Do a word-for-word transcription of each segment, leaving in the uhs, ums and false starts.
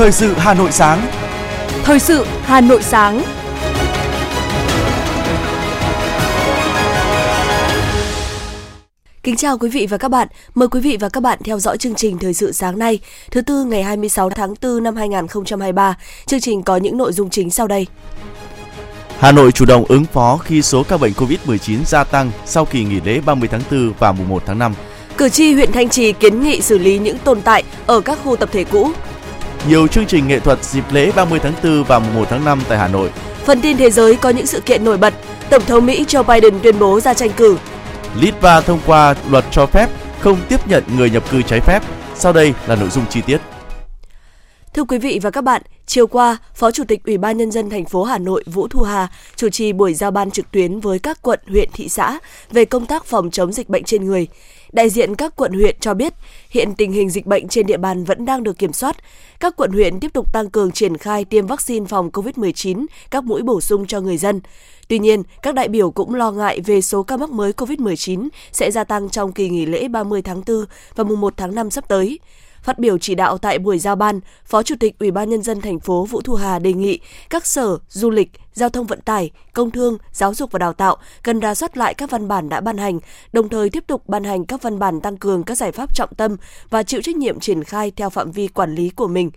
Thời sự Hà Nội sáng. Thời sự Hà Nội sáng. Kính chào quý vị và các bạn. Mời quý vị và các bạn theo dõi chương trình Thời sự sáng nay, thứ tư ngày hai mươi sáu tháng tư năm hai nghìn không trăm hai mươi ba. Chương trình có những nội dung chính sau đây. Hà Nội chủ động ứng phó khi số ca bệnh covid mười chín gia tăng sau kỳ nghỉ lễ ba mươi tháng tư và mùng một tháng năm. Cử tri huyện Thanh Trì kiến nghị xử lý những tồn tại ở các khu tập thể cũ. Nhiều chương trình nghệ thuật dịp lễ ba mươi tháng tư và mùng một tháng năm tại Hà Nội. Phần tin thế giới có những sự kiện nổi bật. Tổng thống Mỹ Joe Biden tuyên bố ra tranh cử. Litva thông qua luật cho phép không tiếp nhận người nhập cư trái phép. Sau đây là nội dung chi tiết. Thưa quý vị và các bạn, chiều qua, Phó Chủ tịch Ủy ban Nhân dân thành phố Hà Nội Vũ Thu Hà chủ trì buổi giao ban trực tuyến với các quận, huyện, thị xã về công tác phòng chống dịch bệnh trên người. Đại diện các quận huyện cho biết, hiện tình hình dịch bệnh trên địa bàn vẫn đang được kiểm soát. Các quận huyện tiếp tục tăng cường triển khai tiêm vaccine phòng covid mười chín, các mũi bổ sung cho người dân. Tuy nhiên, các đại biểu cũng lo ngại về số ca mắc mới covid mười chín sẽ gia tăng trong kỳ nghỉ lễ ba mươi tháng tư và mùng một tháng năm sắp tới. Phát biểu chỉ đạo tại buổi giao ban, Phó Chủ tịch Ủy ban Nhân dân thành phố Vũ Thu Hà đề nghị các sở, du lịch, giao thông vận tải, công thương, giáo dục và đào tạo cần rà soát lại các văn bản đã ban hành, đồng thời tiếp tục ban hành các văn bản tăng cường các giải pháp trọng tâm và chịu trách nhiệm triển khai theo phạm vi quản lý của mình.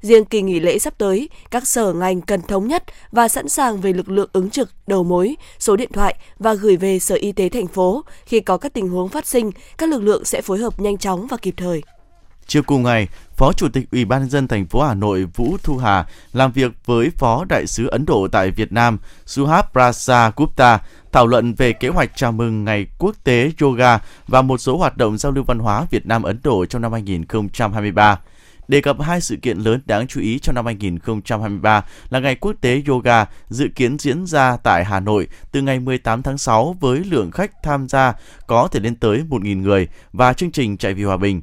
Riêng kỳ nghỉ lễ sắp tới, các sở ngành cần thống nhất và sẵn sàng về lực lượng ứng trực, đầu mối, số điện thoại và gửi về Sở Y tế thành phố. Khi có các tình huống phát sinh, các lực lượng sẽ phối hợp nhanh chóng và kịp thời. Chiều cùng ngày, Phó Chủ tịch Ủy ban Nhân dân thành phố Hà Nội Vũ Thu Hà làm việc với Phó Đại sứ Ấn Độ tại Việt Nam Suhas Prasar Gupta thảo luận về kế hoạch chào mừng Ngày Quốc tế Yoga và một số hoạt động giao lưu văn hóa Việt Nam-Ấn Độ trong năm hai nghìn không trăm hai mươi ba. Đề cập hai sự kiện lớn đáng chú ý trong năm hai nghìn không trăm hai mươi ba là Ngày Quốc tế Yoga dự kiến diễn ra tại Hà Nội từ ngày mười tám tháng sáu với lượng khách tham gia có thể lên tới một nghìn người và chương trình Chạy vì Hòa bình.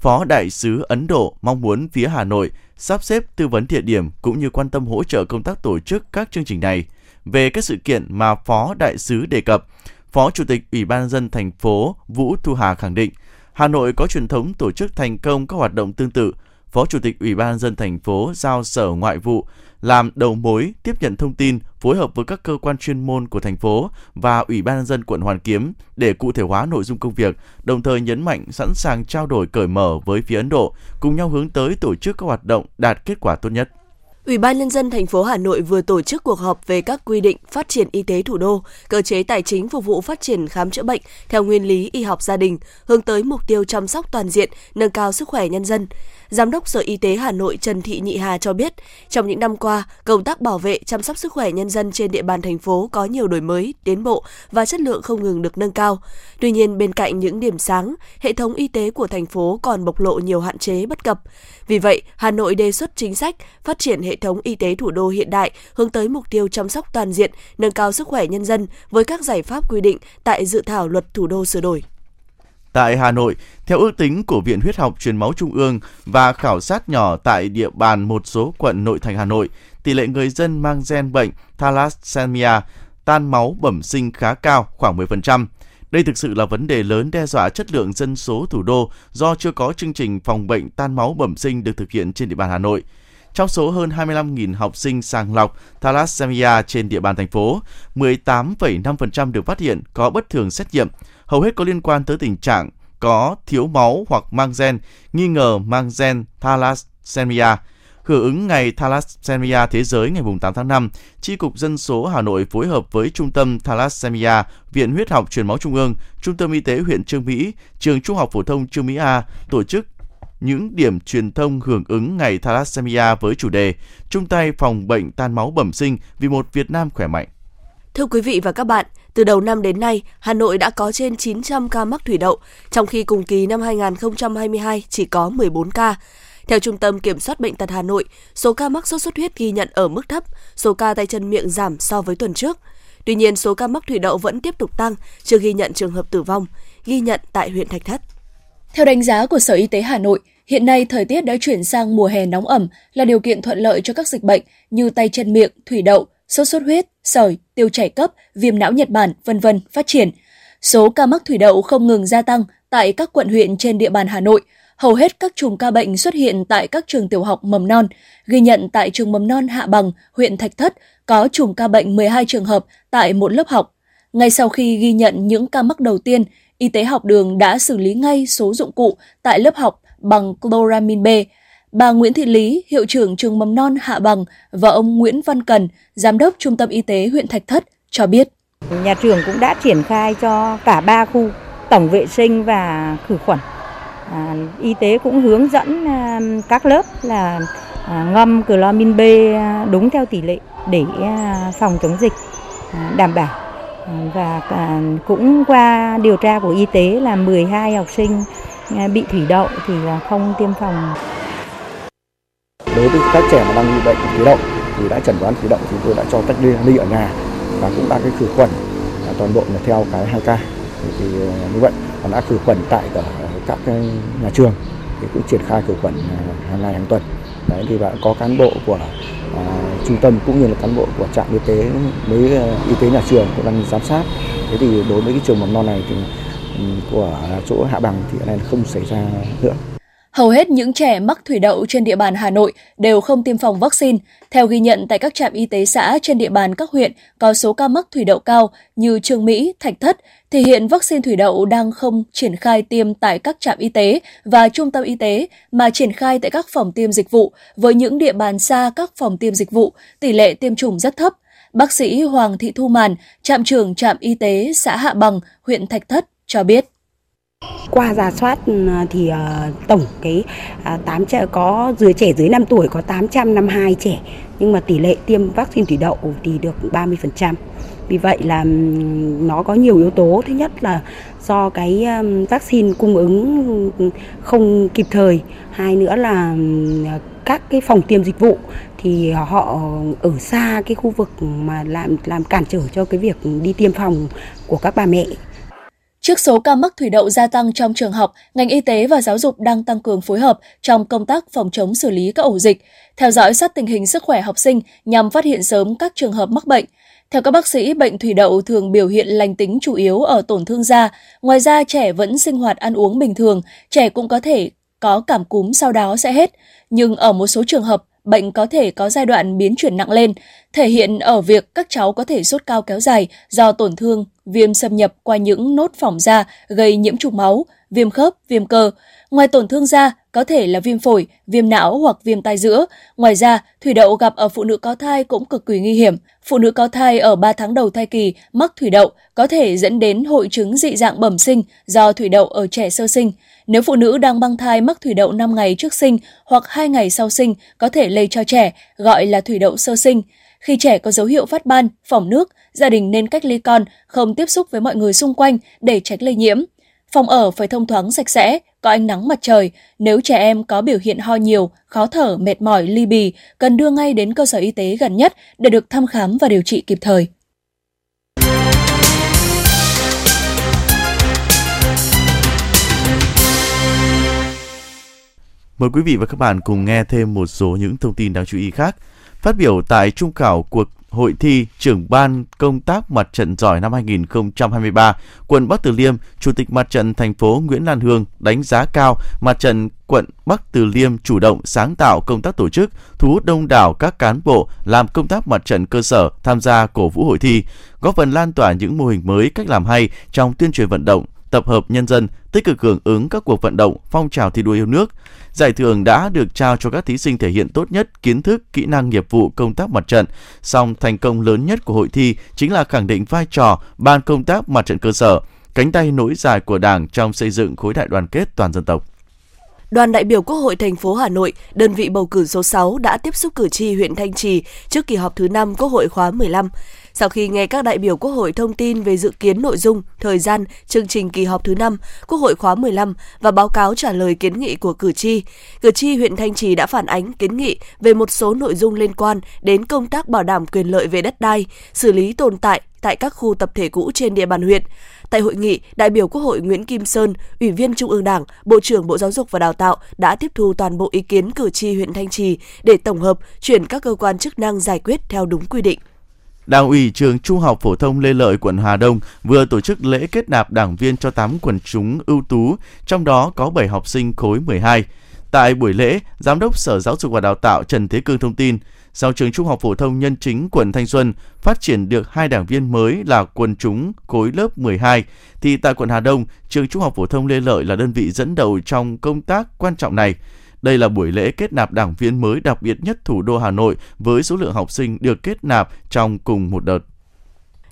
Phó Đại sứ Ấn Độ mong muốn phía Hà Nội sắp xếp tư vấn địa điểm cũng như quan tâm hỗ trợ công tác tổ chức các chương trình này. Về các sự kiện mà Phó Đại sứ đề cập, Phó Chủ tịch Ủy ban Nhân dân thành phố Vũ Thu Hà khẳng định Hà Nội có truyền thống tổ chức thành công các hoạt động tương tự. Phó Chủ tịch Ủy ban Nhân dân thành phố giao Sở Ngoại vụ làm đầu mối tiếp nhận thông tin, phối hợp với các cơ quan chuyên môn của thành phố và Ủy ban Nhân dân quận Hoàn Kiếm để cụ thể hóa nội dung công việc, đồng thời nhấn mạnh sẵn sàng trao đổi cởi mở với phía Ấn Độ, cùng nhau hướng tới tổ chức các hoạt động đạt kết quả tốt nhất. Ủy ban Nhân dân thành phố Hà Nội vừa tổ chức cuộc họp về các quy định phát triển y tế thủ đô, cơ chế tài chính phục vụ phát triển khám chữa bệnh theo nguyên lý y học gia đình, hướng tới mục tiêu chăm sóc toàn diện, nâng cao sức khỏe nhân dân. Giám đốc Sở Y tế Hà Nội Trần Thị Nhị Hà cho biết, trong những năm qua, công tác bảo vệ, chăm sóc sức khỏe nhân dân trên địa bàn thành phố có nhiều đổi mới, tiến bộ và chất lượng không ngừng được nâng cao. Tuy nhiên, bên cạnh những điểm sáng, hệ thống y tế của thành phố còn bộc lộ nhiều hạn chế bất cập. Vì vậy, Hà Nội đề xuất chính sách phát triển hệ thống y tế thủ đô hiện đại hướng tới mục tiêu chăm sóc toàn diện, nâng cao sức khỏe nhân dân với các giải pháp quy định tại dự thảo luật thủ đô sửa đổi. Tại Hà Nội, theo ước tính của Viện Huyết học Truyền máu Trung ương và khảo sát nhỏ tại địa bàn một số quận nội thành Hà Nội, tỷ lệ người dân mang gen bệnh thalassemia tan máu bẩm sinh khá cao, khoảng mười phần trăm. Đây thực sự là vấn đề lớn đe dọa chất lượng dân số thủ đô do chưa có chương trình phòng bệnh tan máu bẩm sinh được thực hiện trên địa bàn Hà Nội. Trong số hơn hai mươi lăm nghìn học sinh sàng lọc thalassemia trên địa bàn thành phố, mười tám phẩy năm phần trăm được phát hiện có bất thường xét nghiệm, hầu hết có liên quan tới tình trạng có thiếu máu hoặc mang gen, nghi ngờ mang gen thalassemia. Hưởng ứng Ngày Thalassemia Thế giới ngày tám tháng năm, Chi cục Dân số Hà Nội phối hợp với Trung tâm Thalassemia, Viện Huyết học Truyền máu Trung ương, Trung tâm Y tế huyện Chương Mỹ, Trường Trung học Phổ thông Chương Mỹ A tổ chức những điểm truyền thông hưởng ứng Ngày Thalassemia với chủ đề chung tay phòng bệnh tan máu bẩm sinh vì một Việt Nam khỏe mạnh. Thưa quý vị và các bạn, từ đầu năm đến nay, Hà Nội đã có trên chín trăm ca mắc thủy đậu, trong khi cùng kỳ năm hai nghìn không trăm hai mươi hai chỉ có mười bốn ca. Theo Trung tâm Kiểm soát Bệnh tật Hà Nội, số ca mắc sốt xuất huyết ghi nhận ở mức thấp, số ca tay chân miệng giảm so với tuần trước. Tuy nhiên, số ca mắc thủy đậu vẫn tiếp tục tăng, chưa ghi nhận trường hợp tử vong, ghi nhận tại huyện Thạch Thất. Theo đánh giá của Sở Y tế Hà Nội, hiện nay thời tiết đã chuyển sang mùa hè nóng ẩm là điều kiện thuận lợi cho các dịch bệnh như tay chân miệng, thủy đậu, sốt xuất huyết, sởi, tiêu chảy cấp, viêm não Nhật Bản, vân vân phát triển. Số ca mắc thủy đậu không ngừng gia tăng tại các quận huyện trên địa bàn Hà Nội. hầu hết các chùm ca bệnh xuất hiện tại các trường tiểu học mầm non. Ghi nhận tại trường mầm non Hạ Bằng, huyện Thạch Thất, có chùm ca bệnh mười hai trường hợp tại một lớp học. Ngay sau khi ghi nhận những ca mắc đầu tiên, y tế học đường đã xử lý ngay số dụng cụ tại lớp học bằng chloramin B. Bà Nguyễn Thị Lý, hiệu trưởng trường mầm non Hạ Bằng và ông Nguyễn Văn Cần, giám đốc trung tâm y tế huyện Thạch Thất cho biết. Nhà trường cũng đã triển khai cho cả ba khu tổng vệ sinh và khử khuẩn. À, y tế cũng hướng dẫn à, các lớp là à, ngâm chloramin B đúng theo tỷ lệ để à, phòng chống dịch à, đảm bảo. À, và à, cũng qua điều tra của y tế là mười hai học sinh à, bị thủy đậu thì à, không tiêm phòng. Đối với các trẻ mà đang bị bệnh thủy đậu thì đã chẩn đoán thủy đậu, chúng tôi đã cho cách ly ở nhà và cũng đã cái khử khuẩn à, toàn bộ là theo cái hai ca. Thì như vậy còn đã khử khuẩn tại ở các nhà trường thì cũng triển khai khử khuẩn hàng ngày hàng tuần. Đấy, thì bạn có cán bộ của à, trung tâm cũng như là cán bộ của trạm y tế với y tế nhà trường cũng đang giám sát. Thế thì đối với cái trường mầm non này thì của chỗ Hạ Bằng thì này không xảy ra nữa. Hầu hết những trẻ mắc thủy đậu trên địa bàn Hà Nội đều không tiêm phòng vaccine. Theo ghi nhận tại các trạm y tế xã trên địa bàn các huyện có số ca mắc thủy đậu cao như Chương Mỹ, Thạch Thất, thì hiện vaccine thủy đậu đang không triển khai tiêm tại các trạm y tế và trung tâm y tế mà triển khai tại các phòng tiêm dịch vụ. Với những địa bàn xa các phòng tiêm dịch vụ, tỷ lệ tiêm chủng rất thấp. Bác sĩ Hoàng Thị Thu Màn, trạm trưởng trạm y tế xã Hạ Bằng, huyện Thạch Thất cho biết. Qua rà soát thì uh, tổng cái uh, tám trẻ có dưới trẻ dưới năm tuổi có tám trăm năm mươi hai trẻ, nhưng mà tỷ lệ tiêm vaccine thủy đậu thì được ba mươi phần trăm. Vì vậy là nó có nhiều yếu tố. Thứ nhất là do cái um, vaccine cung ứng không kịp thời. Hai nữa là um, các cái phòng tiêm dịch vụ thì họ ở xa cái khu vực mà làm làm cản trở cho cái việc đi tiêm phòng của các bà mẹ. Trước số ca mắc thủy đậu gia tăng trong trường học, ngành y tế và giáo dục đang tăng cường phối hợp trong công tác phòng chống xử lý các ổ dịch, theo dõi sát tình hình sức khỏe học sinh nhằm phát hiện sớm các trường hợp mắc bệnh. Theo các bác sĩ, bệnh thủy đậu thường biểu hiện lành tính chủ yếu ở tổn thương da. Ngoài ra, trẻ vẫn sinh hoạt ăn uống bình thường, trẻ cũng có thể có cảm cúm sau đó sẽ hết. Nhưng ở một số trường hợp, bệnh có thể có giai đoạn biến chuyển nặng lên, thể hiện ở việc các cháu có thể sốt cao kéo dài do tổn thương, viêm xâm nhập qua những nốt phỏng da gây nhiễm trùng máu, viêm khớp, viêm cơ. Ngoài tổn thương da, có thể là viêm phổi, viêm não hoặc viêm tai giữa. Ngoài ra, thủy đậu gặp ở phụ nữ có thai cũng cực kỳ nguy hiểm. Phụ nữ có thai ở ba tháng đầu thai kỳ mắc thủy đậu có thể dẫn đến hội chứng dị dạng bẩm sinh do thủy đậu ở trẻ sơ sinh. Nếu phụ nữ đang mang thai mắc thủy đậu năm ngày trước sinh hoặc hai ngày sau sinh có thể lây cho trẻ, gọi là thủy đậu sơ sinh. Khi trẻ có dấu hiệu phát ban, phỏng nước, gia đình nên cách ly con, không tiếp xúc với mọi người xung quanh để tránh lây nhiễm. Phòng ở phải thông thoáng sạch sẽ, có ánh nắng mặt trời. Nếu trẻ em có biểu hiện ho nhiều, khó thở, mệt mỏi, ly bì, cần đưa ngay đến cơ sở y tế gần nhất để được thăm khám và điều trị kịp thời. Mời quý vị và các bạn cùng nghe thêm một số những thông tin đáng chú ý khác. Phát biểu tại trung khảo cuộc hội thi trưởng ban công tác mặt trận giỏi năm hai không hai ba, quận Bắc Từ Liêm, Chủ tịch mặt trận thành phố Nguyễn Lan Hương đánh giá cao mặt trận quận Bắc Từ Liêm chủ động sáng tạo công tác tổ chức, thu hút đông đảo các cán bộ làm công tác mặt trận cơ sở tham gia cổ vũ hội thi, góp phần lan tỏa những mô hình mới, cách làm hay trong tuyên truyền vận động, tập hợp nhân dân, tích cực hưởng ứng các cuộc vận động, phong trào thi đua yêu nước. Giải thưởng đã được trao cho các thí sinh thể hiện tốt nhất kiến thức, kỹ năng nghiệp vụ công tác mặt trận. Song thành công lớn nhất của hội thi chính là khẳng định vai trò ban công tác mặt trận cơ sở, cánh tay nối dài của Đảng trong xây dựng khối đại đoàn kết toàn dân tộc. Đoàn đại biểu Quốc hội thành phố Hà Nội, đơn vị bầu cử số sáu đã tiếp xúc cử tri huyện Thanh Trì trước kỳ họp thứ năm Quốc hội khóa mười lăm. Sau khi nghe các đại biểu Quốc hội thông tin về dự kiến nội dung, thời gian, chương trình kỳ họp thứ năm, Quốc hội khóa mười lăm và báo cáo trả lời kiến nghị của cử tri, cử tri huyện Thanh Trì đã phản ánh kiến nghị về một số nội dung liên quan đến công tác bảo đảm quyền lợi về đất đai, xử lý tồn tại tại các khu tập thể cũ trên địa bàn huyện. Tại hội nghị, đại biểu Quốc hội Nguyễn Kim Sơn, Ủy viên Trung ương Đảng, Bộ trưởng Bộ Giáo dục và Đào tạo đã tiếp thu toàn bộ ý kiến cử tri huyện Thanh Trì để tổng hợp, chuyển các cơ quan chức năng giải quyết theo đúng quy định. Đảng ủy trường Trung học phổ thông Lê Lợi, quận Hà Đông vừa tổ chức lễ kết nạp đảng viên cho tám quần chúng ưu tú, trong đó có bảy học sinh khối mười hai. Tại buổi lễ, Giám đốc Sở Giáo dục và Đào tạo Trần Thế Cương thông tin, sau trường Trung học phổ thông Nhân Chính quận Thanh Xuân phát triển được hai đảng viên mới là quần chúng khối lớp mười hai, thì tại quận Hà Đông, trường Trung học phổ thông Lê Lợi là đơn vị dẫn đầu trong công tác quan trọng này. Đây là buổi lễ kết nạp đảng viên mới đặc biệt nhất thủ đô Hà Nội với số lượng học sinh được kết nạp trong cùng một đợt.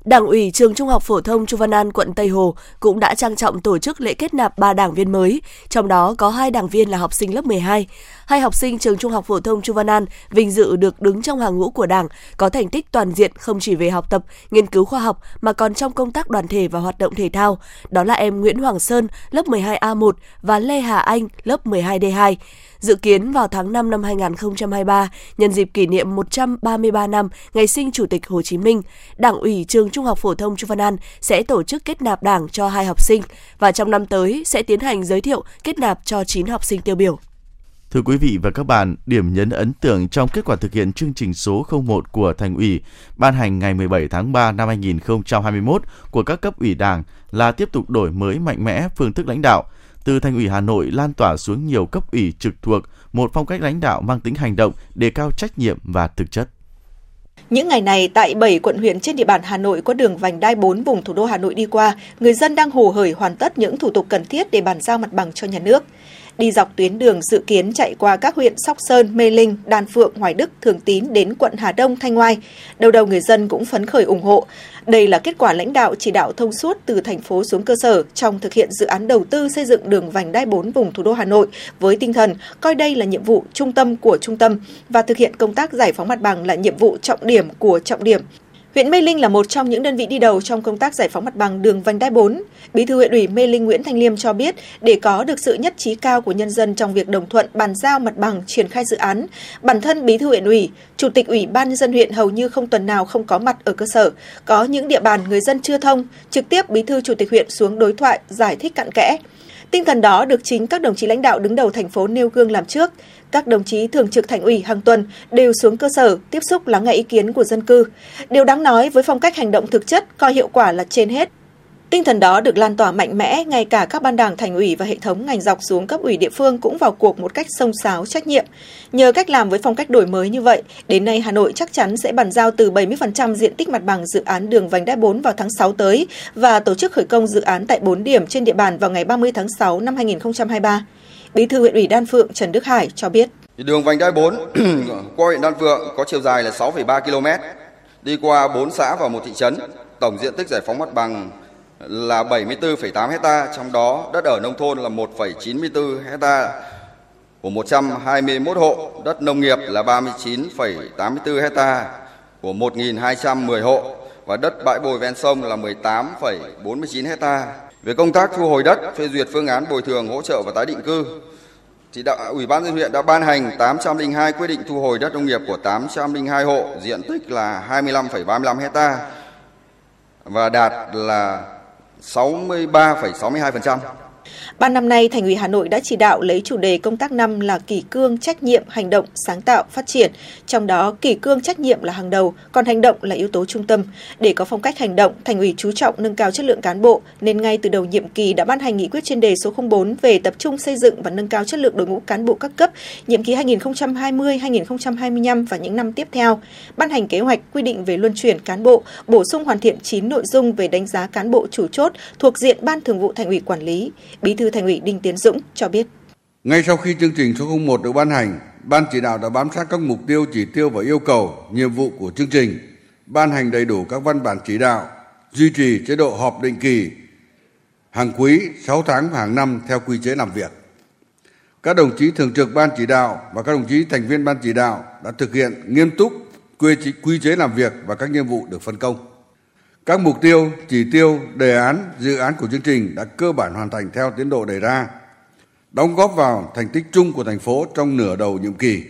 Đảng ủy trường Trung học phổ thông Chu Văn An, quận Tây Hồ cũng đã trang trọng tổ chức lễ kết nạp ba đảng viên mới, trong đó có hai đảng viên là học sinh lớp mười hai. Hai học sinh trường Trung học phổ thông Chu Văn An vinh dự được đứng trong hàng ngũ của Đảng, có thành tích toàn diện không chỉ về học tập, nghiên cứu khoa học mà còn trong công tác đoàn thể và hoạt động thể thao. Đó là em Nguyễn Hoàng Sơn, lớp mười hai A một và Lê Hà Anh, lớp mười hai D hai. Dự kiến vào tháng năm năm hai nghìn không trăm hai mươi ba, nhân dịp kỷ niệm một trăm ba mươi ba năm ngày sinh Chủ tịch Hồ Chí Minh, Đảng ủy trường Trung học phổ thông Chu Văn An sẽ tổ chức kết nạp đảng cho hai học sinh và trong năm tới sẽ tiến hành giới thiệu kết nạp cho chín học sinh tiêu biểu. Thưa quý vị và các bạn, điểm nhấn ấn tượng trong kết quả thực hiện chương trình số không một của Thành ủy ban hành ngày mười bảy tháng ba năm hai nghìn không trăm hai mươi mốt của các cấp ủy Đảng là tiếp tục đổi mới mạnh mẽ phương thức lãnh đạo. Từ Thành ủy Hà Nội lan tỏa xuống nhiều cấp ủy trực thuộc, một phong cách lãnh đạo mang tính hành động, đề cao trách nhiệm và thực chất. Những ngày này, tại bảy quận huyện trên địa bàn Hà Nội có đường vành đai bốn vùng thủ đô Hà Nội đi qua, người dân đang hồ hởi hoàn tất những thủ tục cần thiết để bàn giao mặt bằng cho nhà nước. Đi dọc tuyến đường dự kiến chạy qua các huyện Sóc Sơn, Mê Linh, Đan Phượng, Hoài Đức, Thường Tín đến quận Hà Đông, Thanh Oai. Đầu đầu người dân cũng phấn khởi ủng hộ. Đây là kết quả lãnh đạo chỉ đạo thông suốt từ thành phố xuống cơ sở trong thực hiện dự án đầu tư xây dựng đường vành đai bốn vùng thủ đô Hà Nội với tinh thần coi đây là nhiệm vụ trung tâm của trung tâm và thực hiện công tác giải phóng mặt bằng là nhiệm vụ trọng điểm của trọng điểm. Huyện Mê Linh là một trong những đơn vị đi đầu trong công tác giải phóng mặt bằng đường vành đai bốn. Bí thư huyện ủy Mê Linh Nguyễn Thanh Liêm cho biết, để có được sự nhất trí cao của nhân dân trong việc đồng thuận bàn giao mặt bằng triển khai dự án, bản thân bí thư huyện ủy, chủ tịch ủy ban nhân dân huyện hầu như không tuần nào không có mặt ở cơ sở. Có những địa bàn người dân chưa thông, trực tiếp bí thư chủ tịch huyện xuống đối thoại giải thích cặn kẽ. Tinh thần đó được chính các đồng chí lãnh đạo đứng đầu thành phố nêu gương làm trước. Các đồng chí thường trực Thành ủy hàng tuần đều xuống cơ sở tiếp xúc lắng nghe ý kiến của dân cư. Điều đáng nói với phong cách hành động thực chất, coi hiệu quả là trên hết. Tinh thần đó được lan tỏa mạnh mẽ, ngay cả các ban đảng Thành ủy và hệ thống ngành dọc xuống cấp ủy địa phương cũng vào cuộc một cách xông xáo trách nhiệm. Nhờ cách làm với phong cách đổi mới như vậy, đến nay Hà Nội chắc chắn sẽ bàn giao từ bảy mươi phần trăm diện tích mặt bằng dự án đường vành đai bốn vào tháng sáu tới và tổ chức khởi công dự án tại bốn điểm trên địa bàn vào ngày ba mươi tháng sáu năm hai nghìn không trăm hai mươi ba. Bí thư huyện ủy Đan Phượng Trần Đức Hải cho biết. Đường vành đai bốn qua huyện Đan Phượng có chiều dài là sáu phẩy ba ki lô mét, đi qua bốn xã và một thị trấn, tổng diện tích giải phóng mặt bằng là bảy mươi tư phẩy tám héc ta, trong đó đất ở nông thôn là một phẩy chín mươi tư héc ta của một trăm hai mươi mốt hộ, đất nông nghiệp là ba mươi chín phẩy tám mươi tư héc ta của một nghìn hai trăm mười hộ và đất bãi bồi ven sông là mười tám phẩy bốn mươi chín héc ta. Về công tác thu hồi đất, phê duyệt phương án bồi thường, hỗ trợ và tái định cư, thì đã, Ủy ban nhân dân huyện đã ban hành tám trăm lẻ hai quyết định thu hồi đất nông nghiệp của tám trăm lẻ hai hộ, diện tích là hai mươi lăm phẩy ba mươi lăm héc ta và đạt là sáu mươi ba phẩy sáu mươi hai phần trăm. Ban năm nay, Thành ủy Hà Nội đã chỉ đạo lấy chủ đề công tác năm là kỷ cương, trách nhiệm, hành động, sáng tạo, phát triển. Trong đó, kỷ cương trách nhiệm là hàng đầu, còn hành động là yếu tố trung tâm. Để có phong cách hành động, Thành ủy chú trọng nâng cao chất lượng cán bộ, nên ngay từ đầu nhiệm kỳ đã ban hành nghị quyết chuyên đề số không bốn về tập trung xây dựng và nâng cao chất lượng đội ngũ cán bộ các cấp, nhiệm kỳ hai nghìn không trăm hai mươi - hai nghìn không trăm hai mươi lăm và những năm tiếp theo. Ban hành kế hoạch quy định về luân chuyển cán bộ, bổ sung hoàn thiện chín nội dung về đánh giá cán bộ chủ chốt thuộc diện Ban Thường vụ Thành ủy quản lý. Bí thư Thành ủy Đinh Tiến Dũng cho biết. Ngay sau khi chương trình số không một được ban hành, Ban chỉ đạo đã bám sát các mục tiêu, chỉ tiêu và yêu cầu, nhiệm vụ của chương trình, ban hành đầy đủ các văn bản chỉ đạo, duy trì chế độ họp định kỳ, hàng quý, sáu tháng và hàng năm theo quy chế làm việc. Các đồng chí thường trực Ban chỉ đạo và các đồng chí thành viên Ban chỉ đạo đã thực hiện nghiêm túc quy chế làm việc và các nhiệm vụ được phân công. Các mục tiêu, chỉ tiêu, đề án, dự án của chương trình đã cơ bản hoàn thành theo tiến độ đề ra, đóng góp vào thành tích chung của thành phố trong nửa đầu nhiệm kỳ.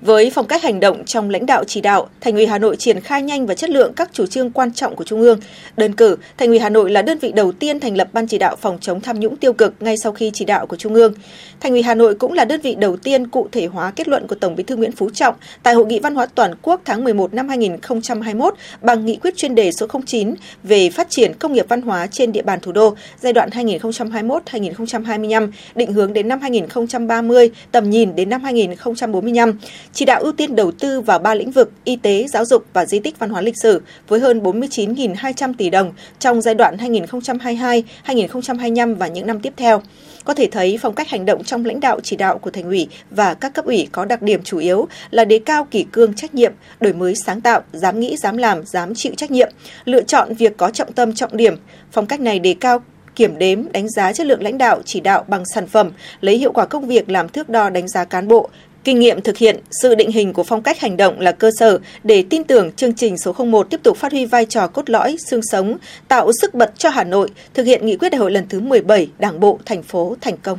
Với phong cách hành động trong lãnh đạo chỉ đạo, Thành ủy Hà Nội triển khai nhanh và chất lượng các chủ trương quan trọng của Trung ương. Đơn cử, Thành ủy Hà Nội là đơn vị đầu tiên thành lập Ban chỉ đạo phòng chống tham nhũng tiêu cực ngay sau khi chỉ đạo của Trung ương. Thành ủy Hà Nội cũng là đơn vị đầu tiên cụ thể hóa kết luận của Tổng Bí thư Nguyễn Phú Trọng tại Hội nghị Văn hóa Toàn quốc tháng mười một năm hai nghìn không trăm hai mươi mốt bằng nghị quyết chuyên đề số không chín về phát triển công nghiệp văn hóa trên địa bàn thủ đô giai đoạn hai nghìn không trăm hai mươi mốt đến hai nghìn không trăm hai mươi lăm, định hướng đến năm hai nghìn không trăm ba mươi, tầm nhìn đến năm hai nghìn không trăm bốn mươi lăm. Chỉ đạo ưu tiên đầu tư vào ba lĩnh vực y tế, giáo dục và di tích văn hóa lịch sử với hơn bốn mươi chín nghìn hai trăm tỷ đồng trong giai đoạn hai nghìn không trăm hai mươi hai đến hai nghìn không trăm hai mươi lăm và những năm tiếp theo. Có thể thấy phong cách hành động trong lãnh đạo chỉ đạo của Thành ủy và các cấp ủy có đặc điểm chủ yếu là đề cao kỷ cương trách nhiệm, đổi mới sáng tạo, dám nghĩ, dám làm, dám chịu trách nhiệm, lựa chọn việc có trọng tâm trọng điểm. Phong cách này đề cao kiểm đếm, đánh giá chất lượng lãnh đạo chỉ đạo bằng sản phẩm, lấy hiệu quả công việc làm thước đo đánh giá cán bộ. Kinh nghiệm thực hiện, sự định hình của phong cách hành động là cơ sở để tin tưởng chương trình số không một tiếp tục phát huy vai trò cốt lõi, xương sống, tạo sức bật cho Hà Nội thực hiện nghị quyết đại hội lần thứ mười bảy Đảng bộ thành phố thành công.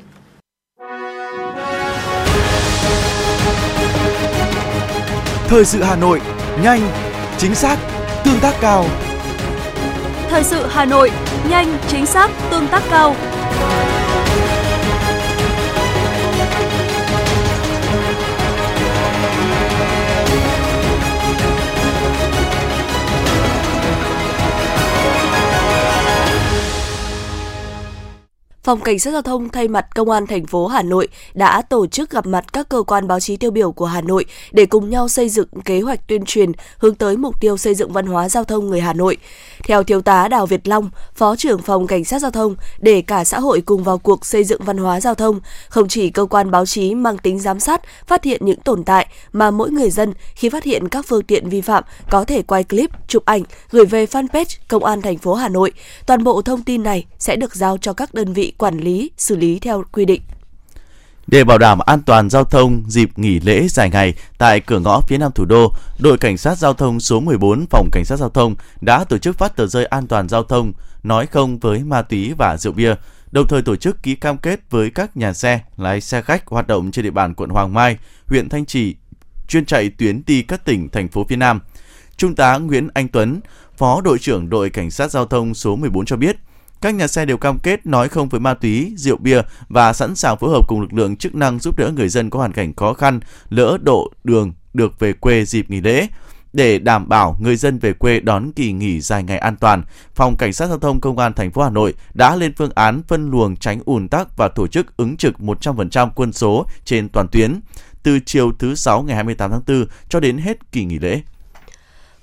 Thời sự Hà Nội, nhanh, chính xác, tương tác cao. Thời sự Hà Nội, nhanh, chính xác, tương tác cao. Phòng Cảnh sát Giao thông thay mặt Công an thành phố Hà Nội đã tổ chức gặp mặt các cơ quan báo chí tiêu biểu của Hà Nội để cùng nhau xây dựng kế hoạch tuyên truyền hướng tới mục tiêu xây dựng văn hóa giao thông người Hà Nội. Theo Thiếu tá Đào Việt Long, Phó trưởng Phòng Cảnh sát Giao thông, để cả xã hội cùng vào cuộc xây dựng văn hóa giao thông, không chỉ cơ quan báo chí mang tính giám sát, phát hiện những tồn tại mà mỗi người dân khi phát hiện các phương tiện vi phạm có thể quay clip, chụp ảnh, gửi về fanpage Công an thành phố Hà Nội. Toàn bộ thông tin này sẽ được giao cho các đơn vị quản lý, xử lý theo quy định. Để bảo đảm an toàn giao thông dịp nghỉ lễ dài ngày tại cửa ngõ phía Nam thủ đô, đội Cảnh sát Giao thông số mười bốn Phòng Cảnh sát Giao thông đã tổ chức phát tờ rơi an toàn giao thông, nói không với ma túy và rượu bia, đồng thời tổ chức ký cam kết với các nhà xe, lái xe khách hoạt động trên địa bàn quận Hoàng Mai, huyện Thanh Trì, chuyên chạy tuyến đi các tỉnh, thành phố phía Nam. Trung tá Nguyễn Anh Tuấn, Phó đội trưởng đội Cảnh sát Giao thông số mười bốn cho biết, các nhà xe đều cam kết nói không với ma túy, rượu bia và sẵn sàng phối hợp cùng lực lượng chức năng giúp đỡ người dân có hoàn cảnh khó khăn, lỡ độ đường được về quê dịp nghỉ lễ. Để đảm bảo người dân về quê đón kỳ nghỉ dài ngày an toàn, Phòng Cảnh sát Giao thông Công an thành phố Hà Nội đã lên phương án phân luồng tránh ùn tắc và tổ chức ứng trực một trăm phần trăm quân số trên toàn tuyến từ chiều thứ Sáu ngày hai mươi tám tháng tư cho đến hết kỳ nghỉ lễ.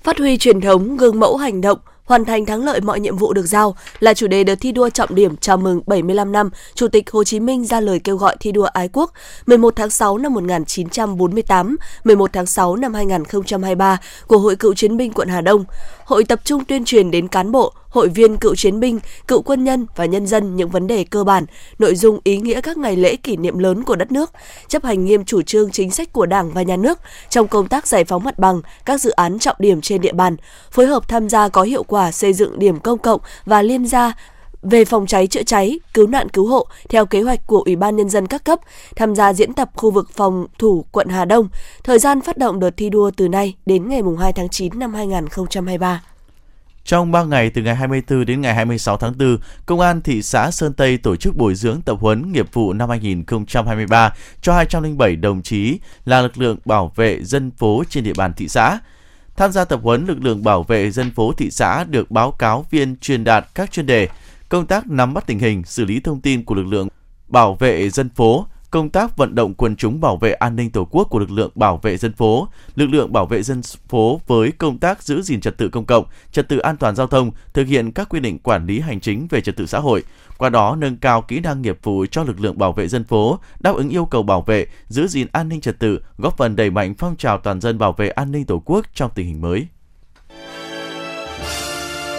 Phát huy truyền thống gương mẫu hành động, hoàn thành thắng lợi mọi nhiệm vụ được giao là chủ đề đợt thi đua trọng điểm chào mừng bảy mươi lăm năm Chủ tịch Hồ Chí Minh ra lời kêu gọi thi đua ái quốc mười một tháng sáu năm một nghìn chín trăm bốn mươi tám, mười một tháng sáu năm hai nghìn không trăm hai mươi ba của Hội Cựu Chiến binh quận Hà Đông. Hội tập trung tuyên truyền đến cán bộ, hội viên cựu chiến binh, cựu quân nhân và nhân dân những vấn đề cơ bản, nội dung ý nghĩa các ngày lễ kỷ niệm lớn của đất nước, chấp hành nghiêm chủ trương chính sách của Đảng và Nhà nước trong công tác giải phóng mặt bằng, các dự án trọng điểm trên địa bàn, phối hợp tham gia có hiệu quả xây dựng điểm công cộng và liên gia về phòng cháy chữa cháy, cứu nạn cứu hộ theo kế hoạch của Ủy ban Nhân dân các cấp, tham gia diễn tập khu vực phòng thủ quận Hà Đông. Thời gian phát động đợt thi đua từ nay đến ngày hai tháng chín năm hai nghìn không trăm hai mươi ba. Trong ba ngày từ ngày hai mươi tư đến ngày hai mươi sáu tháng tư, Công an thị xã Sơn Tây tổ chức bồi dưỡng tập huấn nghiệp vụ năm hai nghìn không trăm hai mươi ba cho hai trăm lẻ bảy đồng chí là lực lượng bảo vệ dân phố trên địa bàn thị xã. Tham gia tập huấn, lực lượng bảo vệ dân phố thị xã được báo cáo viên truyền đạt các chuyên đề: công tác nắm bắt tình hình, xử lý thông tin của lực lượng bảo vệ dân phố, công tác vận động quần chúng bảo vệ an ninh Tổ quốc của lực lượng bảo vệ dân phố, lực lượng bảo vệ dân phố với công tác giữ gìn trật tự công cộng, trật tự an toàn giao thông, thực hiện các quy định quản lý hành chính về trật tự xã hội, qua đó nâng cao kỹ năng nghiệp vụ cho lực lượng bảo vệ dân phố, đáp ứng yêu cầu bảo vệ, giữ gìn an ninh trật tự, góp phần đẩy mạnh phong trào toàn dân bảo vệ an ninh Tổ quốc trong tình hình mới.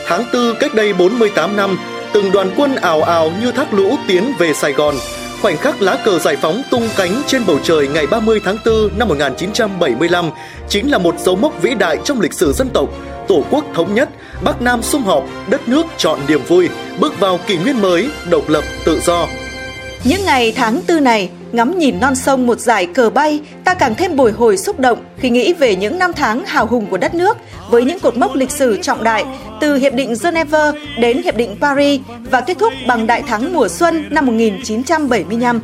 Tháng tư cách đây bốn mươi tám năm, từng đoàn quân ào ào như thác lũ tiến về Sài Gòn. Khoảnh khắc lá cờ giải phóng tung cánh trên bầu trời ngày ba mươi tháng tư năm một nghìn chín trăm bảy mươi lăm chính là một dấu mốc vĩ đại trong lịch sử dân tộc. Tổ quốc thống nhất, Bắc Nam sum họp, đất nước trọn niềm vui, bước vào kỷ nguyên mới, độc lập, tự do. Những ngày tháng tư này, ngắm nhìn non sông một dải cờ bay, ta càng thêm bồi hồi xúc động khi nghĩ về những năm tháng hào hùng của đất nước với những cột mốc lịch sử trọng đại từ Hiệp định Geneva đến Hiệp định Paris và kết thúc bằng đại thắng mùa xuân năm một nghìn chín trăm bảy mươi lăm.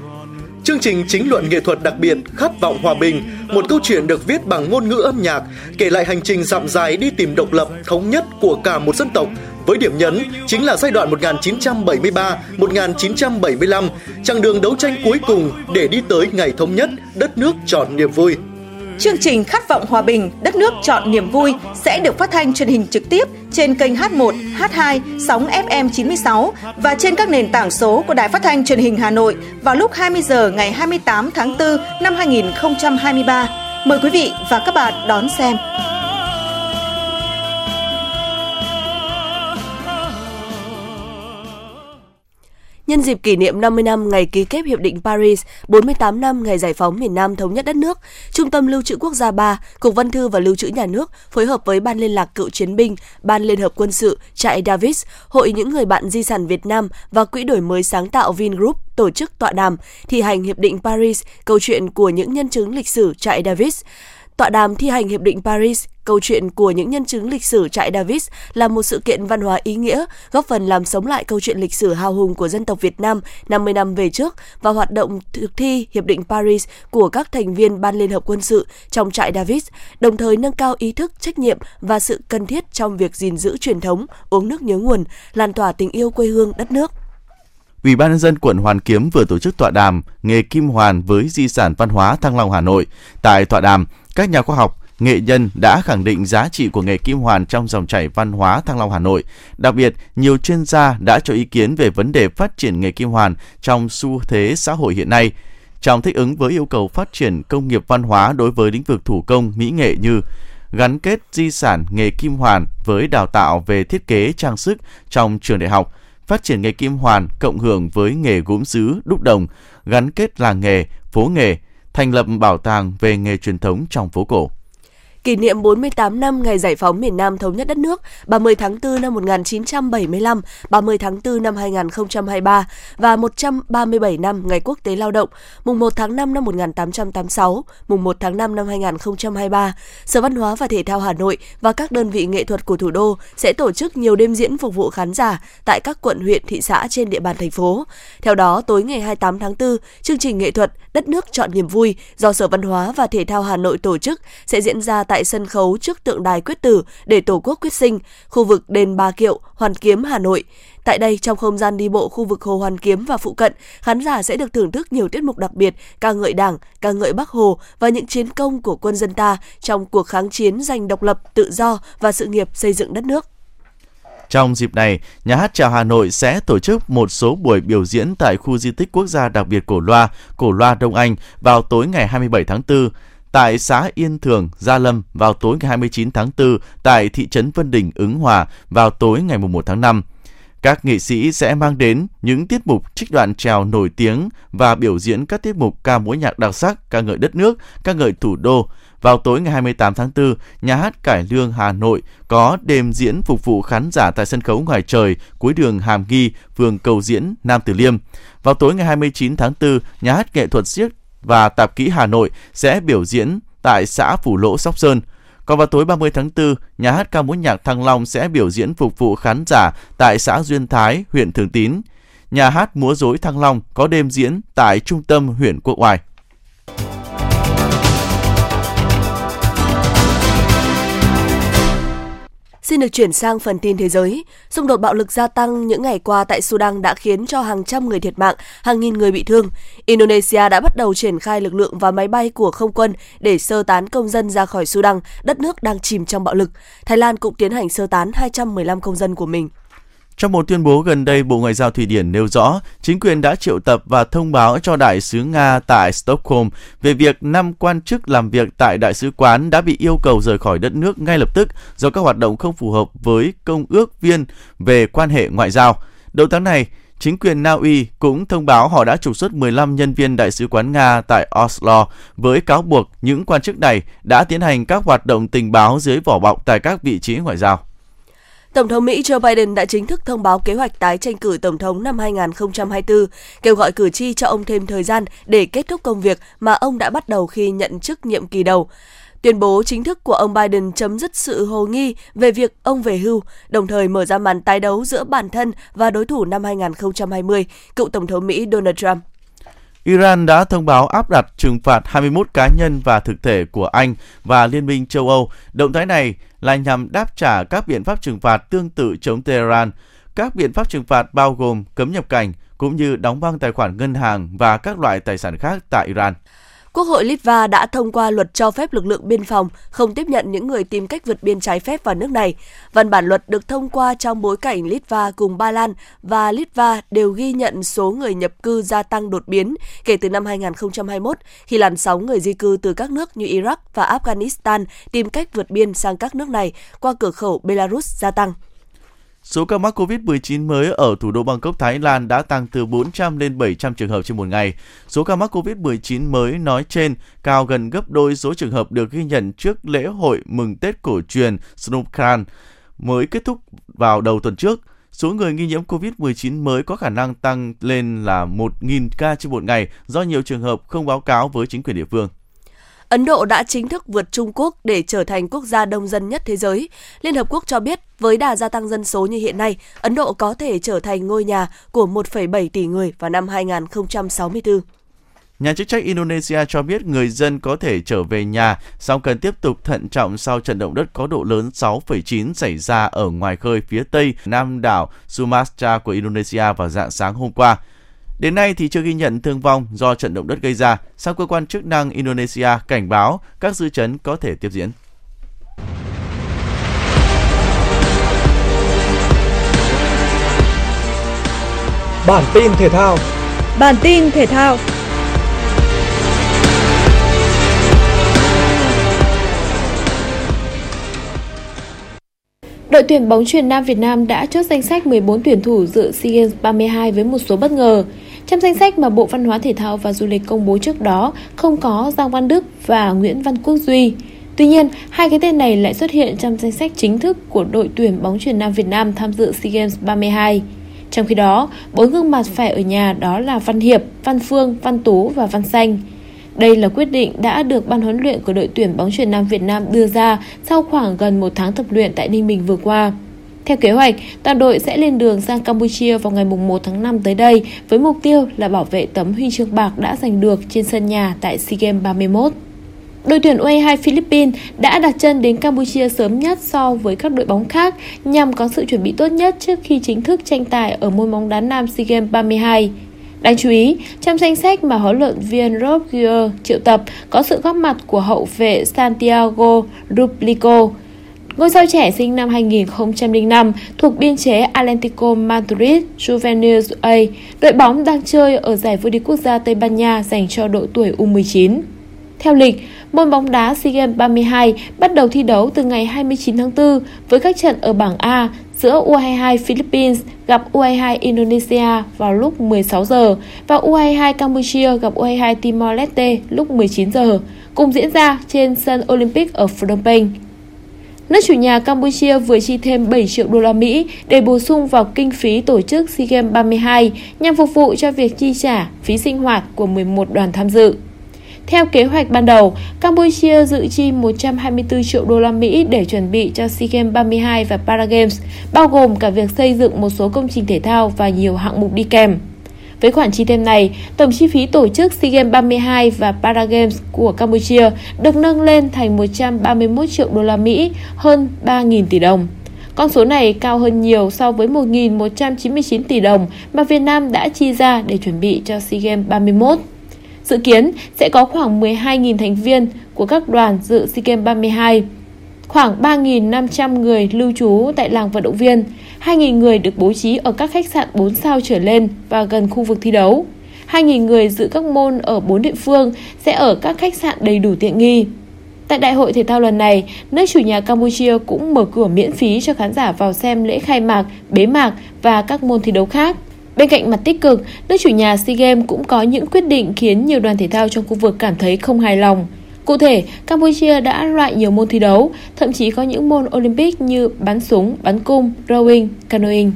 Chương trình chính luận nghệ thuật đặc biệt Khát vọng hòa bình, một câu chuyện được viết bằng ngôn ngữ âm nhạc, kể lại hành trình dặm dài đi tìm độc lập, thống nhất của cả một dân tộc, với điểm nhấn chính là giai đoạn một nghìn chín trăm bảy mươi ba đến một nghìn chín trăm bảy mươi lăm, chặng đường đấu tranh cuối cùng để đi tới ngày thống nhất, đất nước trọn niềm vui. Chương trình Khát vọng hòa bình, đất nước trọn niềm vui sẽ được phát thanh truyền hình trực tiếp trên kênh hát một, hát hai, sóng ép em chín sáu và trên các nền tảng số của Đài Phát thanh Truyền hình Hà Nội vào lúc hai mươi giờ ngày hai mươi tám tháng tư năm hai nghìn không trăm hai mươi ba. Mời quý vị và các bạn đón xem. Nhân dịp kỷ niệm năm mươi năm ngày ký kết Hiệp định Paris, bốn mươi tám năm ngày giải phóng miền Nam thống nhất đất nước, Trung tâm Lưu trữ Quốc gia ba, Cục Văn thư và Lưu trữ Nhà nước phối hợp với Ban liên lạc cựu chiến binh, Ban Liên hợp quân sự, Trại Davis, Hội những người bạn di sản Việt Nam và Quỹ đổi mới sáng tạo Vingroup tổ chức tọa đàm thi hành Hiệp định Paris, câu chuyện của những nhân chứng lịch sử Trại Davis. Tọa đàm thi hành Hiệp định Paris, câu chuyện của những nhân chứng lịch sử Trại Davis là một sự kiện văn hóa ý nghĩa, góp phần làm sống lại câu chuyện lịch sử hào hùng của dân tộc Việt Nam năm mươi năm về trước và hoạt động thực thi Hiệp định Paris của các thành viên Ban Liên hợp quân sự trong Trại Davis, đồng thời nâng cao ý thức, trách nhiệm và sự cần thiết trong việc gìn giữ truyền thống, uống nước nhớ nguồn, lan tỏa tình yêu quê hương đất nước. Ủy ban nhân dân quận Hoàn Kiếm vừa tổ chức tọa đàm Nghề Kim Hoàn với di sản văn hóa Thăng Long Hà Nội. Tại tọa đàm, các nhà khoa học, nghệ nhân đã khẳng định giá trị của nghề kim hoàn trong dòng chảy văn hóa Thăng Long Hà Nội. Đặc biệt, nhiều chuyên gia đã cho ý kiến về vấn đề phát triển nghề kim hoàn trong xu thế xã hội hiện nay, trong thích ứng với yêu cầu phát triển công nghiệp văn hóa đối với lĩnh vực thủ công, mỹ nghệ như gắn kết di sản nghề kim hoàn với đào tạo về thiết kế trang sức trong trường đại học, phát triển nghề kim hoàn cộng hưởng với nghề gốm sứ, đúc đồng, gắn kết làng nghề, phố nghề, thành lập bảo tàng về nghề truyền thống trong phố cổ. Kỷ niệm bốn mươi tám năm ngày giải phóng miền Nam thống nhất đất nước, ba mươi tháng tư năm một nghìn chín trăm bảy mươi lăm, ba mươi tháng tư năm hai nghìn không trăm hai mươi ba và một trăm ba mươi bảy năm ngày Quốc tế Lao động, mùng một tháng năm năm một nghìn tám trăm tám mươi sáu, mùng một tháng năm năm hai nghìn không trăm hai mươi ba, Sở Văn hóa và Thể thao Hà Nội và các đơn vị nghệ thuật của thủ đô sẽ tổ chức nhiều đêm diễn phục vụ khán giả tại các quận, huyện, thị xã trên địa bàn thành phố. Theo đó, tối ngày hai mươi tám tháng tư, chương trình nghệ thuật Đất nước chọn niềm vui do Sở Văn hóa và Thể thao Hà Nội tổ chức sẽ diễn ra tại sân khấu trước tượng đài Quyết tử để Tổ quốc quyết sinh, khu vực đền Bà Kiệu, Hoàn Kiếm, Hà Nội. Tại đây, trong không gian đi bộ khu vực Hồ Hoàn Kiếm và phụ cận, khán giả sẽ được thưởng thức nhiều tiết mục đặc biệt ca ngợi Đảng, ca ngợi Bác Hồ và những chiến công của quân dân ta trong cuộc kháng chiến giành độc lập, tự do và sự nghiệp xây dựng đất nước. Trong dịp này, Nhà hát Chào Hà Nội sẽ tổ chức một số buổi biểu diễn tại khu di tích quốc gia đặc biệt Cổ Loa, Cổ Loa Đông Anh vào tối ngày hai mươi bảy tháng tư, tại xã Yên Thường, Gia Lâm vào tối ngày hai mươi chín tháng tư, tại thị trấn Vân Đình, Ứng Hòa vào tối ngày mùng một tháng năm. Các nghệ sĩ sẽ mang đến những tiết mục trích đoạn trèo nổi tiếng và biểu diễn các tiết mục ca múa nhạc đặc sắc, ca ngợi đất nước, ca ngợi thủ đô. Vào tối ngày hai mươi tám tháng tư, Nhà hát Cải Lương Hà Nội có đêm diễn phục vụ khán giả tại sân khấu ngoài trời cuối đường Hàm Nghi, phường Cầu Diễn, Nam Từ Liêm. Vào tối ngày hai mươi chín tháng tư, Nhà hát Nghệ thuật Siếc và Tạp kỹ Hà Nội sẽ biểu diễn tại xã Phủ Lỗ, Sóc Sơn. Còn vào tối ba mươi tháng tư, Nhà hát Ca múa nhạc Thăng Long sẽ biểu diễn phục vụ khán giả tại xã Duyên Thái, huyện Thường Tín. Nhà hát Múa rối Thăng Long có đêm diễn tại trung tâm huyện Quốc Oai. Xin được chuyển sang phần tin thế giới. Xung đột bạo lực gia tăng những ngày qua tại Sudan đã khiến cho hàng trăm người thiệt mạng, hàng nghìn người bị thương. Indonesia đã bắt đầu triển khai lực lượng và máy bay của không quân để sơ tán công dân ra khỏi Sudan, đất nước đang chìm trong bạo lực. Thái Lan cũng tiến hành sơ tán hai trăm mười lăm công dân của mình. Trong một tuyên bố gần đây, Bộ Ngoại giao Thụy Điển nêu rõ, chính quyền đã triệu tập và thông báo cho Đại sứ Nga tại Stockholm về việc năm quan chức làm việc tại Đại sứ quán đã bị yêu cầu rời khỏi đất nước ngay lập tức do các hoạt động không phù hợp với công ước viên về quan hệ ngoại giao. Đầu tháng này, chính quyền Na Uy cũng thông báo họ đã trục xuất mười lăm nhân viên Đại sứ quán Nga tại Oslo với cáo buộc những quan chức này đã tiến hành các hoạt động tình báo dưới vỏ bọc tại các vị trí ngoại giao. Tổng thống Mỹ Joe Biden đã chính thức thông báo kế hoạch tái tranh cử Tổng thống năm hai không hai tư, kêu gọi cử tri cho ông thêm thời gian để kết thúc công việc mà ông đã bắt đầu khi nhận chức nhiệm kỳ đầu. Tuyên bố chính thức của ông Biden chấm dứt sự hồ nghi về việc ông về hưu, đồng thời mở ra màn tái đấu giữa bản thân và đối thủ năm hai không hai không, cựu Tổng thống Mỹ Donald Trump. Iran đã thông báo áp đặt trừng phạt hai mươi mốt cá nhân và thực thể của Anh và Liên minh châu Âu. Động thái này là nhằm đáp trả các biện pháp trừng phạt tương tự chống Tehran. Các biện pháp trừng phạt bao gồm cấm nhập cảnh, cũng như đóng băng tài khoản ngân hàng và các loại tài sản khác tại Iran. Quốc hội Litva đã thông qua luật cho phép lực lượng biên phòng không tiếp nhận những người tìm cách vượt biên trái phép vào nước này. Văn bản luật được thông qua trong bối cảnh Litva cùng Ba Lan và Litva đều ghi nhận số người nhập cư gia tăng đột biến kể từ năm hai không hai mốt, khi làn sóng người di cư từ các nước như Iraq và Afghanistan tìm cách vượt biên sang các nước này qua cửa khẩu Belarus gia tăng. Số ca mắc covid mười chín mới ở thủ đô Bangkok, Thái Lan đã tăng từ bốn trăm lên bảy trăm trường hợp trên một ngày. Số ca mắc covid mười chín mới nói trên cao gần gấp đôi số trường hợp được ghi nhận trước lễ hội mừng Tết cổ truyền Songkran mới kết thúc vào đầu tuần trước. Số người nghi nhiễm covid mười chín mới có khả năng tăng lên là một nghìn ca trên một ngày do nhiều trường hợp không báo cáo với chính quyền địa phương. Ấn Độ đã chính thức vượt Trung Quốc để trở thành quốc gia đông dân nhất thế giới. Liên Hợp Quốc cho biết, với đà gia tăng dân số như hiện nay, Ấn Độ có thể trở thành ngôi nhà của một phẩy bảy tỷ người vào năm hai không sáu tư. Nhà chức trách Indonesia cho biết người dân có thể trở về nhà, song cần tiếp tục thận trọng sau trận động đất có độ lớn sáu phẩy chín xảy ra ở ngoài khơi phía tây nam đảo Sumatra của Indonesia vào rạng sáng hôm qua. Đến nay thì chưa ghi nhận thương vong do trận động đất gây ra, song cơ quan chức năng Indonesia cảnh báo các dư chấn có thể tiếp diễn. Bản tin thể thao. Bản tin thể thao. Đội tuyển bóng chuyền nam Việt Nam đã chốt danh sách mười bốn tuyển thủ dự SEA Games ba mươi hai với một số bất ngờ. Trong danh sách mà Bộ Văn hóa Thể thao và Du lịch công bố trước đó không có Dương Văn Đức và Nguyễn Văn Quốc Duy. Tuy nhiên, hai cái tên này lại xuất hiện trong danh sách chính thức của đội tuyển bóng chuyền nam Việt Nam tham dự SEA Games ba mươi hai. Trong khi đó, bốn gương mặt phải ở nhà đó là Văn Hiệp, Văn Phương, Văn Tú và Văn Xanh. Đây là quyết định đã được ban huấn luyện của đội tuyển bóng chuyền nam Việt Nam đưa ra sau khoảng gần một tháng tập luyện tại Ninh Bình vừa qua. Theo kế hoạch, toàn đội sẽ lên đường sang Campuchia vào ngày mùng một tháng năm tới đây với mục tiêu là bảo vệ tấm huy chương bạc đã giành được trên sân nhà tại SEA Games ba mươi mốt. Đội tuyển U hai mươi hai Philippines đã đặt chân đến Campuchia sớm nhất so với các đội bóng khác nhằm có sự chuẩn bị tốt nhất trước khi chính thức tranh tài ở môn bóng đá nam SEA Games ba mươi hai. Đáng chú ý, trong danh sách mà huấn luyện viên Rob Gear triệu tập có sự góp mặt của hậu vệ Santiago Ruplico. Ngôi sao trẻ sinh năm hai nghìn không trăm lẻ năm thuộc biên chế Atlantico Madrid Juveniles A, đội bóng đang chơi ở giải vô địch quốc gia Tây Ban Nha dành cho độ tuổi U mười chín. Theo lịch, môn bóng đá SEA Games ba mươi hai bắt đầu thi đấu từ ngày hai mươi chín tháng tư với các trận ở bảng A giữa U hai mươi hai Philippines gặp U hai mươi hai Indonesia vào lúc mười sáu giờ và U hai mươi hai Campuchia gặp U hai mươi hai Timor-Leste lúc mười chín giờ, cùng diễn ra trên sân Olympic ở Phnom Penh. Nước chủ nhà Campuchia vừa chi thêm bảy triệu đô la Mỹ để bổ sung vào kinh phí tổ chức SEA Games ba mươi hai nhằm phục vụ cho việc chi trả phí sinh hoạt của mười một đoàn tham dự. Theo kế hoạch ban đầu, Campuchia dự chi một trăm hai mươi tư triệu đô la Mỹ để chuẩn bị cho SEA Games ba mươi hai và Paragames, bao gồm cả việc xây dựng một số công trình thể thao và nhiều hạng mục đi kèm. Với khoản chi thêm này, tổng chi phí tổ chức SEA Games ba mươi hai và Paragames của Campuchia được nâng lên thành một trăm ba mươi mốt triệu đô la Mỹ, hơn ba nghìn tỷ đồng. Con số này cao hơn nhiều so với một nghìn một trăm chín mươi chín tỷ đồng mà Việt Nam đã chi ra để chuẩn bị cho SEA Games ba mươi mốt. Dự kiến sẽ có khoảng mười hai nghìn thành viên của các đoàn dự SEA Games ba mươi hai, khoảng ba nghìn năm trăm người lưu trú tại làng vận động viên, hai nghìn người được bố trí ở các khách sạn bốn sao trở lên và gần khu vực thi đấu, hai nghìn người dự các môn ở bốn địa phương sẽ ở các khách sạn đầy đủ tiện nghi. Tại đại hội thể thao lần này, nước chủ nhà Campuchia cũng mở cửa miễn phí cho khán giả vào xem lễ khai mạc, bế mạc và các môn thi đấu khác. Bên cạnh mặt tích cực, nước chủ nhà SEA Games cũng có những quyết định khiến nhiều đoàn thể thao trong khu vực cảm thấy không hài lòng. Cụ thể, Campuchia đã loại nhiều môn thi đấu, thậm chí có những môn Olympic như bắn súng, bắn cung, rowing, canoeing.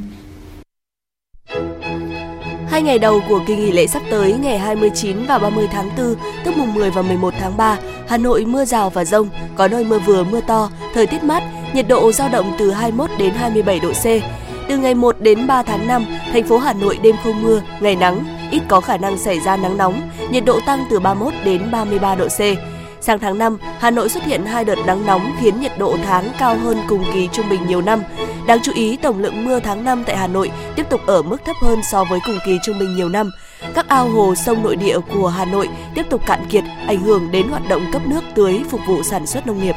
Hai ngày đầu của kỳ nghỉ lễ sắp tới ngày hai mươi chín và ba mươi tháng tư, tức mùng mười và mười một tháng ba, Hà Nội mưa rào và dông, có nơi mưa vừa mưa to, thời tiết mát, nhiệt độ dao động từ hai mươi mốt đến hai mươi bảy độ C. Từ ngày một đến ba tháng năm, thành phố Hà Nội đêm không mưa, ngày nắng, ít có khả năng xảy ra nắng nóng, nhiệt độ tăng từ ba mươi mốt đến ba mươi ba độ C. Sang tháng năm, Hà Nội xuất hiện hai đợt nắng nóng khiến nhiệt độ tháng cao hơn cùng kỳ trung bình nhiều năm. Đáng chú ý, tổng lượng mưa tháng năm tại Hà Nội tiếp tục ở mức thấp hơn so với cùng kỳ trung bình nhiều năm. Các ao hồ sông nội địa của Hà Nội tiếp tục cạn kiệt, ảnh hưởng đến hoạt động cấp nước tưới phục vụ sản xuất nông nghiệp.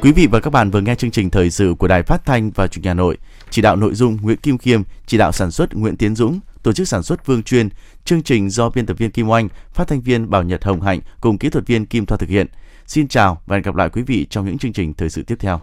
Quý vị và các bạn vừa nghe chương trình Thời sự của Đài Phát thanh và Truyền hình Hà Nội. Chỉ đạo nội dung Nguyễn Kim Khiêm, chỉ đạo sản xuất Nguyễn Tiến Dũng, tổ chức sản xuất Vương Chuyên. Chương trình do biên tập viên Kim Oanh, phát thanh viên Bảo Nhật Hồng Hạnh cùng kỹ thuật viên Kim Thoa thực hiện. Xin chào và hẹn gặp lại quý vị trong những chương trình Thời sự tiếp theo.